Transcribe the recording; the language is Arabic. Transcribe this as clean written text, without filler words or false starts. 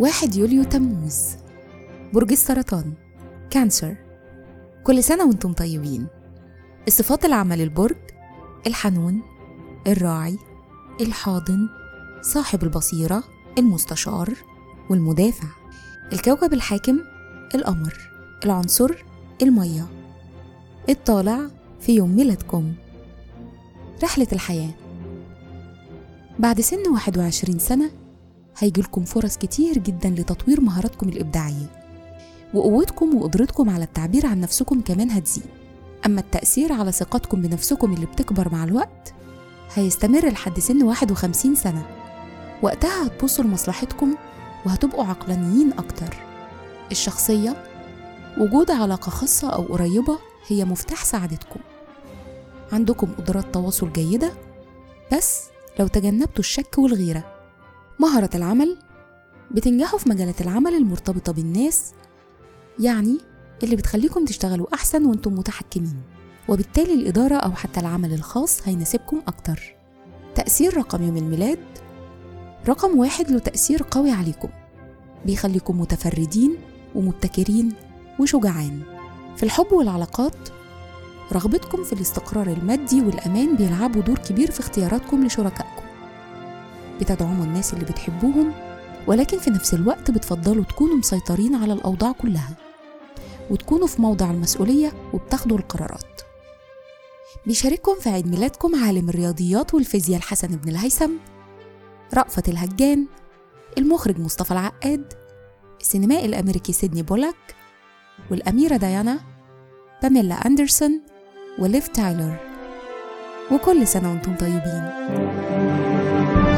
1 يوليو تموز. برج السرطان، كانسر. كل سنة وانتم طيبين. الصفات العمل البرج: الحنون، الراعي، الحاضن، صاحب البصيرة، المستشار والمدافع. الكوكب الحاكم: القمر. العنصر: المية. الطالع في يوم ميلادكم. رحلة الحياة: بعد سن 21 سنة هيجيلكم فرص كتير جدا لتطوير مهاراتكم الإبداعية، وقوتكم وقدرتكم على التعبير عن نفسكم كمان هتزيد. أما التأثير على ثقتكم بنفسكم اللي بتكبر مع الوقت هيستمر لحد سن 51 سنة، وقتها هتبصوا لمصلحتكم وهتبقوا عقلانيين أكتر. الشخصية: وجود علاقة خاصة أو قريبة هي مفتاح سعادتكم. عندكم قدرات تواصل جيدة، بس لو تجنبتوا الشك والغيرة. مهارة العمل: بتنجحوا في مجالات العمل المرتبطة بالناس، يعني اللي بتخليكم تشتغلوا أحسن وانتم متحكمين، وبالتالي الإدارة أو حتى العمل الخاص هيناسبكم أكتر. تأثير رقم يوم الميلاد: رقم 1 له تأثير قوي عليكم، بيخليكم متفردين ومبتكرين وشجعان. في الحب والعلاقات: رغبتكم في الاستقرار المادي والأمان بيلعبوا دور كبير في اختياراتكم لشركائكم. بتدعموا الناس اللي بتحبوهم، ولكن في نفس الوقت بتفضلوا تكونوا مسيطرين على الأوضاع كلها، وتكونوا في موضع المسؤولية وبتاخدوا القرارات. بيشارككم في عيد ميلادكم عالم الرياضيات والفيزياء حسن بن الهيثم، رأفت الهجان، المخرج مصطفى العقاد، السينمائي الأمريكي سيدني بولاك، والأميرة ديانا، باميلا أندرسون، وليف تايلر. وكل سنة وانتم طيبين.